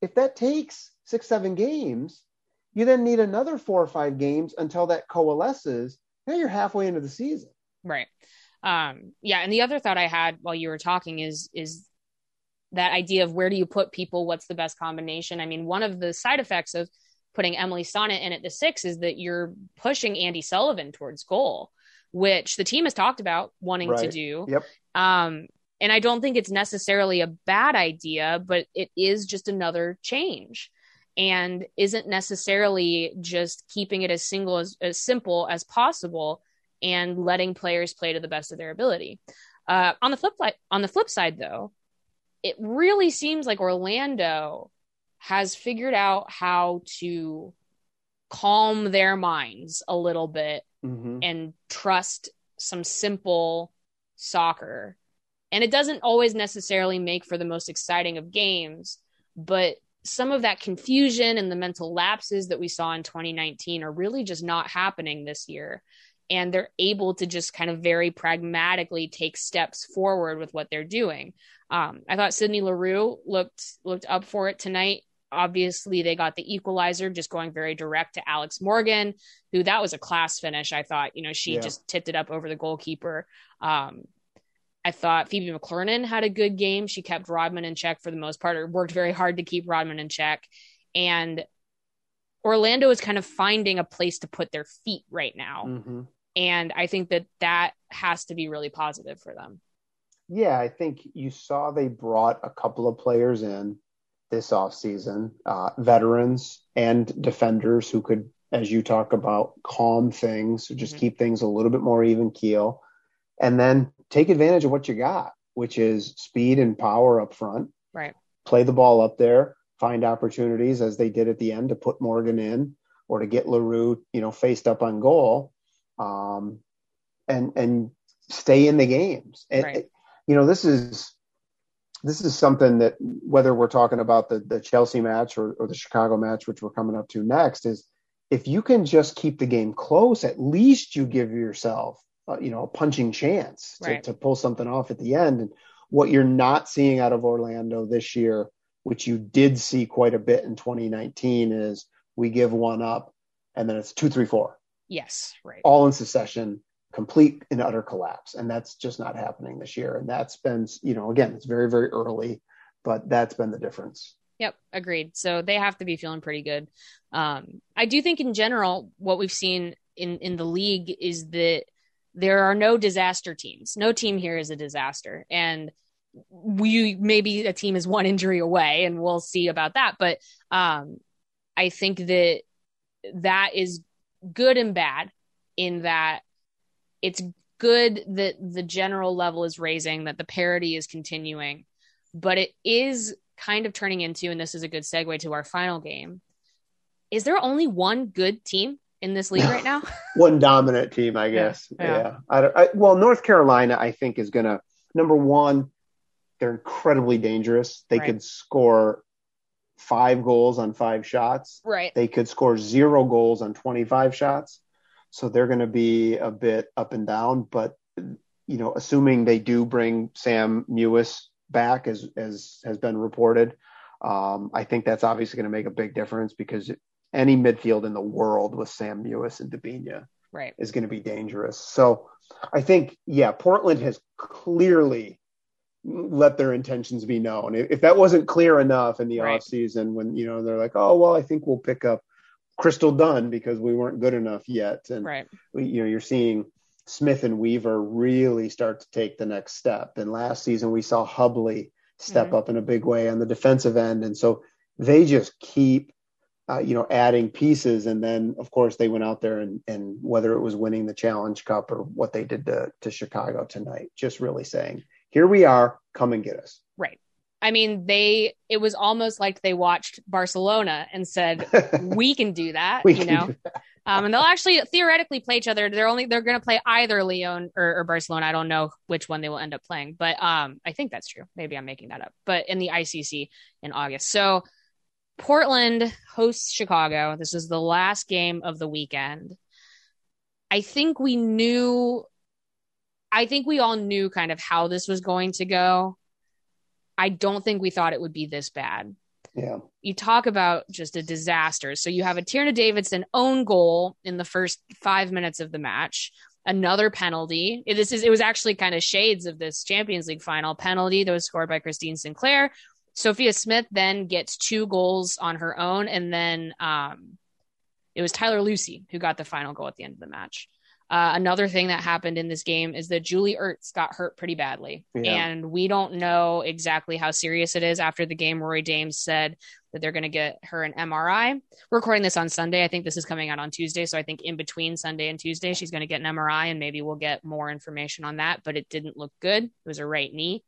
if that takes 6-7 games, you then need another 4 or 5 games until that coalesces. Now you're halfway into the season. Right. Yeah. And the other thought I had while you were talking is that idea of where do you put people? What's the best combination? I mean, one of the side effects of putting Emily Sonnett in at the 6 is that you're pushing Andy Sullivan towards goal, which the team has talked about wanting to do. Yep. And I don't think it's necessarily a bad idea, but it is just another change and isn't necessarily just keeping it as simple as possible and letting players play to the best of their ability. On the flip side, though, it really seems like Orlando has figured out how to calm their minds a little bit and trust some simple soccer. And it doesn't always necessarily make for the most exciting of games, but some of that confusion and the mental lapses that we saw in 2019 are really just not happening this year. And they're able to just kind of very pragmatically take steps forward with what they're doing. I thought Sydney LaRue looked up for it tonight. Obviously, they got the equalizer, just going very direct to Alex Morgan, who that was a class finish. I thought, you know, she just tipped it up over the goalkeeper. I thought Phoebe McLernan had a good game. She kept Rodman in check for the most part, or worked very hard to keep Rodman in check. And Orlando is kind of finding a place to put their feet right now. And I think that has to be really positive for them. Yeah, I think you saw they brought a couple of players in this offseason, veterans and defenders who could, as you talk about, calm things, so just keep things a little bit more even keel, and then take advantage of what you got, which is speed and power up front. Right. Play the ball up there, find opportunities as they did at the end to put Morgan in or to get LaRue, you know, faced up on goal. and stay in the games. And, right. You know, this is something that, whether we're talking about the Chelsea match or the Chicago match, which we're coming up to next, is if you can just keep the game close, at least you give yourself, a punching chance to pull something off at the end. And what you're not seeing out of Orlando this year, which you did see quite a bit in 2019, is we give one up and then it's 2, 3, 4. Yes. Right. All in succession, complete and utter collapse. And that's just not happening this year. And that's been, again, it's very, very early, but that's been the difference. Yep. Agreed. So they have to be feeling pretty good. I do think in general, what we've seen in the league is that there are no disaster teams. No team here is a disaster. And maybe a team is one injury away, and we'll see about that. But I think that is good and bad, in that it's good that the general level is raising, that the parity is continuing, but it is kind of turning into, and this is a good segue to our final game. Is there only one good team in this league right now? One dominant team, I guess. Yeah. Well, North Carolina, I think, is going to, number one, they're incredibly dangerous. They could score 5 goals on 5 shots. Right. They could score 0 goals on 25 shots. So they're going to be a bit up and down, but assuming they do bring Sam Mewis back, as has been reported, I think that's obviously going to make a big difference, because any midfield in the world with Sam Mewis and Dabinia is going to be dangerous. So I think, Portland has clearly let their intentions be known. If that wasn't clear enough in the off season, when, they're like, oh, well, I think we'll pick up Crystal Dunn because we weren't good enough yet. And, you're seeing Smith and Weaver really start to take the next step. And last season we saw Hubley step up in a big way on the defensive end. And so they just keep, adding pieces. And then of course they went out there and whether it was winning the Challenge Cup or what they did to Chicago tonight, just really saying, here we are, come and get us. Right. I mean, it was almost like they watched Barcelona and said, we can do that, do that. And they'll actually theoretically play each other. They're going to play either Lyon or Barcelona. I don't know which one they will end up playing, but I think that's true. Maybe I'm making that up, but in the ICC in August. So Portland hosts Chicago. This is the last game of the weekend. I think we all knew kind of how this was going to go. I don't think we thought it would be this bad. Yeah. You talk about just a disaster. So you have a Tierna Davidson own goal in the first 5 minutes of the match, another penalty. It was actually kind of shades of this Champions League final penalty that was scored by Christine Sinclair. Sophia Smith then gets 2 goals on her own. And then it was Tyler Lucy who got the final goal at the end of the match. Another thing that happened in this game is that Julie Ertz got hurt pretty badly. Yeah. And we don't know exactly how serious it is. After the game, Roy Dames said that they're going to get her an MRI. We're recording this on Sunday. I think this is coming out on Tuesday. So I think in between Sunday and Tuesday, she's going to get an MRI, and maybe we'll get more information on that, but it didn't look good. It was her right knee.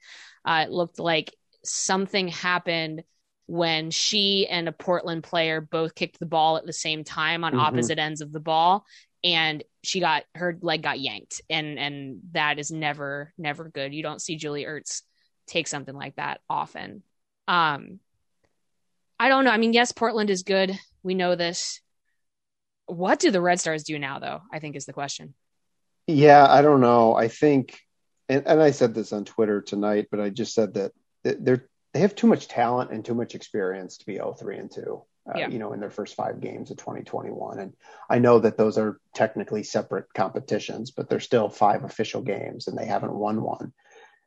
It looked like something happened when she and a Portland player both kicked the ball at the same time on opposite ends of the ball. And her leg got yanked, and that is never good. You don't see Julie Ertz take something like that often. I don't know. I mean, yes, Portland is good. We know this. What do the Red Stars do now, though, I think is the question. Yeah, I don't know. I think, and I said this on Twitter tonight, but I just said that they have too much talent and too much experience to be 0-3-2. In their first 5 games of 2021. And I know that those are technically separate competitions, but they're still 5 official games and they haven't won one,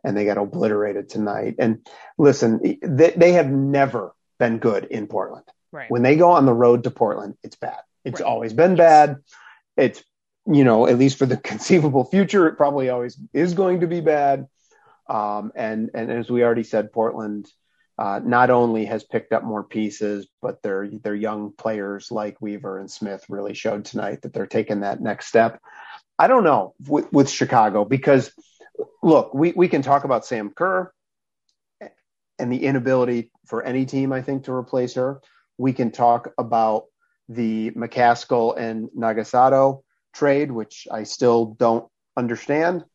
and they got obliterated tonight. And listen, they have never been good in Portland. Right. When they go on the road to Portland, it's bad. It's always been bad. It's, at least for the conceivable future, it probably always is going to be bad. And as we already said, Portland, not only has picked up more pieces, but their young players like Weaver and Smith really showed tonight that they're taking that next step. I don't know with Chicago, because look, we can talk about Sam Kerr and the inability for any team, I think, to replace her. We can talk about the McCaskill and Nagasato trade, which I still don't understand.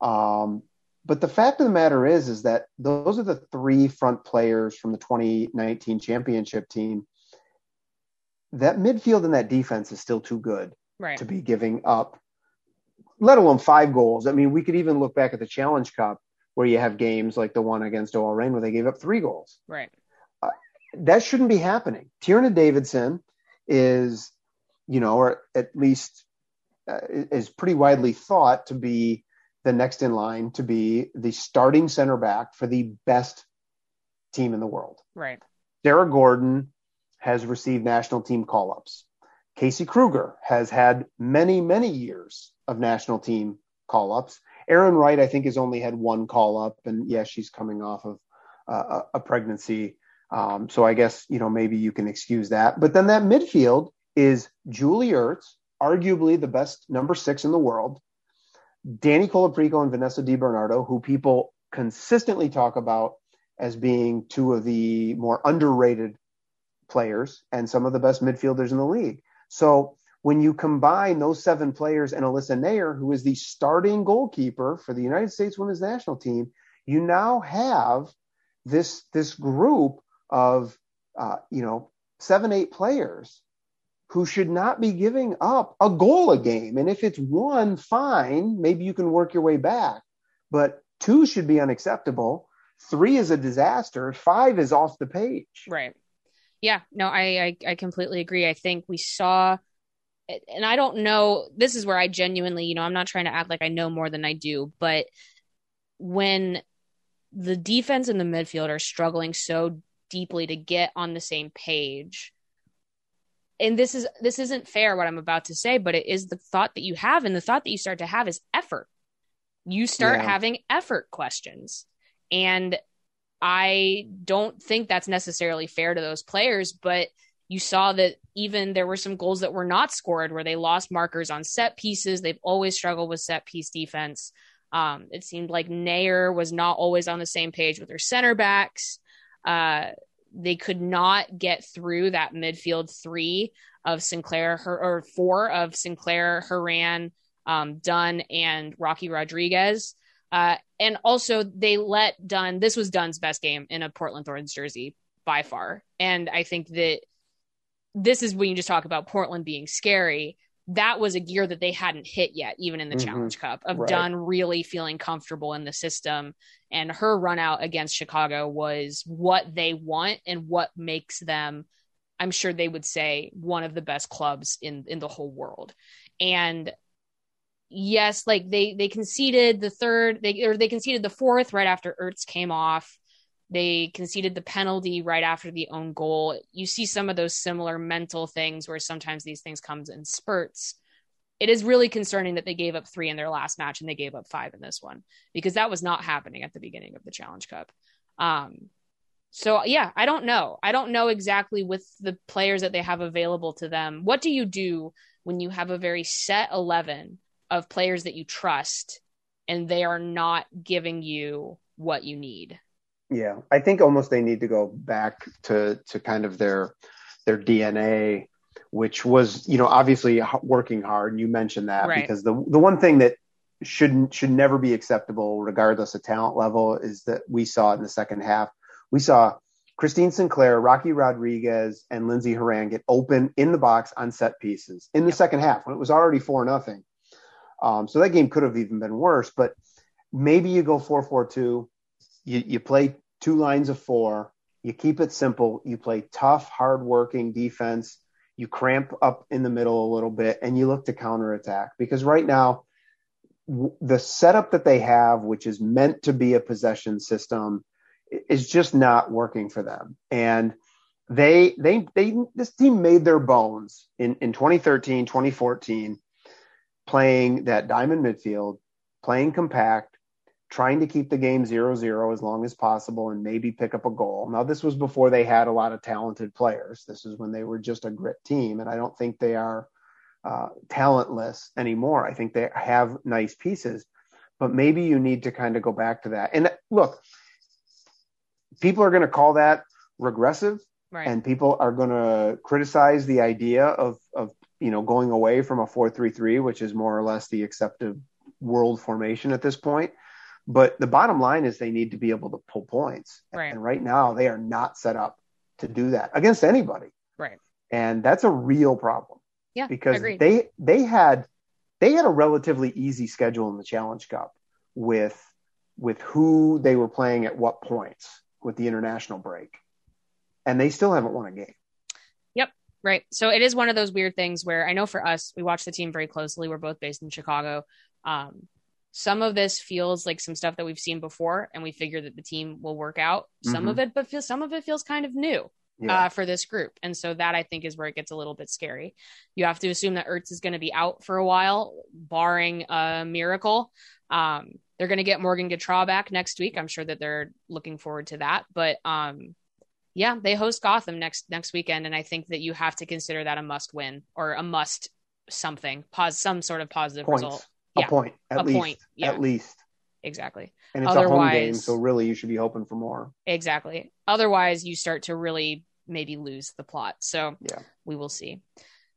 But the fact of the matter is that those are the three front players from the 2019 championship team. That midfield and that defense is still too good to be giving up, let alone 5 goals. I mean, we could even look back at the Challenge Cup where you have games like the one against Bahrain where they gave up 3 goals. Right. That shouldn't be happening. Tierna Davidson is, you know, or at least is pretty widely thought to be the next in line to be the starting center back for the best team in the world. Right. Sarah Gordon has received national team call-ups. Casey Kruger has had many, many years of national team call-ups. Erin Wright, I think, has only had 1 call-up, and yes, she's coming off of a pregnancy. So I guess, you know, maybe you can excuse that. But then that midfield is Julie Ertz, arguably the best number 6 in the world, Danny Colaprico and Vanessa DiBernardo, who people consistently talk about as being 2 of the more underrated players and some of the best midfielders in the league. So when you combine those 7 players and Alyssa Naeher, who is the starting goalkeeper for the United States women's national team, you now have this group of, 7, 8 players who should not be giving up a goal a game. And if it's 1, fine, maybe you can work your way back, but 2 should be unacceptable. 3 is a disaster. 5 is off the page. Right. Yeah, no, I completely agree. I think we saw, and I don't know, this is where I genuinely, I'm not trying to act like I know more than I do, but when the defense and the midfield are struggling so deeply to get on the same page, and this isn't fair what I'm about to say, but it is the thought that you have, and the thought that you start to have is effort. You start having effort questions, and I don't think that's necessarily fair to those players, but you saw that even there were some goals that were not scored where they lost markers on set pieces. They've always struggled with set piece defense. It seemed like Naeher was not always on the same page with her center backs. They could not get through that midfield 3 of Sinclair, or 4 of Sinclair, Horan, Dunn, and Rocky Rodriguez. And also they let Dunn, this was Dunn's best game in a Portland Thorns jersey by far. And I think that this is when you just talk about Portland being scary. That was a gear that they hadn't hit yet, even in the Challenge Cup, of Dunn really feeling comfortable in the system. And her run out against Chicago was what they want and what makes them, I'm sure they would say, one of the best clubs in the whole world. And yes, like they conceded the 3rd, they conceded the 4th right after Ertz came off. They conceded the penalty right after the own goal. You see some of those similar mental things where sometimes these things come in spurts. It is really concerning that they gave up 3 in their last match and they gave up 5 in this one, because that was not happening at the beginning of the Challenge Cup. So yeah, I don't know. I don't know exactly with the players that they have available to them. What do you do when you have a very set 11 of players that you trust and they are not giving you what you need? Yeah. I think almost they need to go back to kind of their DNA, which was, obviously working hard. And you mentioned that because the one thing that should never be acceptable regardless of talent level is that we saw in the second half, we saw Christine Sinclair, Rocky Rodriguez, and Lindsay Horan get open in the box on set pieces in the second half when it was already 4-0. So that game could have even been worse, but maybe you go 4-4-2, you play 2 lines of 4, you keep it simple, you play tough, hardworking defense, you cramp up in the middle a little bit, and you look to counterattack. Because right now, the setup that they have, which is meant to be a possession system, is just not working for them. And this team made their bones in 2013, 2014, playing that diamond midfield, playing compact, trying to keep the game 0-0 as long as possible and maybe pick up a goal. Now, this was before they had a lot of talented players. This is when they were just a grit team, and I don't think they are talentless anymore. I think they have nice pieces, but maybe you need to kind of go back to that. And look, people are going to call that regressive, and people are going to criticize the idea of going away from a 4-3-3, which is more or less the accepted world formation at this point. But the bottom line is they need to be able to pull points. Right. And right now they are not set up to do that against anybody. Right. And that's a real problem. Yeah, because agreed. they had a relatively easy schedule in the Challenge Cup with who they were playing at what points with the international break. And they still haven't won a game. Yep. Right. So it is one of those weird things where I know for us, we watch the team very closely. We're both based in Chicago. Some of this feels like some stuff that we've seen before and we figure that the team will work out some of it, but some of it feels kind of new for this group. And so that I think is where it gets a little bit scary. You have to assume that Ertz is going to be out for a while, barring a miracle. They're going to get Morgan Gautraw back next week. I'm sure that they're looking forward to that, but yeah, they host Gotham next weekend. And I think that you have to consider that a must win or a must something some sort of positive result. Yeah. A point, at least. Exactly. And it's a home game, so really you should be hoping for more. Exactly. Otherwise, you start to really maybe lose the plot. So we will see.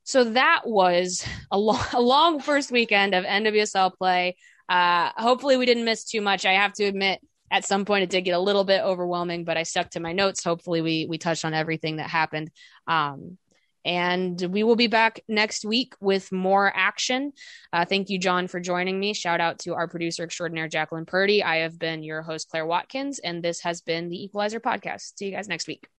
So that was a long first weekend of NWSL play. Hopefully we didn't miss too much. I have to admit, at some point it did get a little bit overwhelming, but I stuck to my notes. Hopefully we touched on everything that happened. And we will be back next week with more action. Thank you, John, for joining me. Shout out to our producer extraordinaire, Jacqueline Purdy. I have been your host, Claire Watkins, and this has been the Equalizer Podcast. See you guys next week.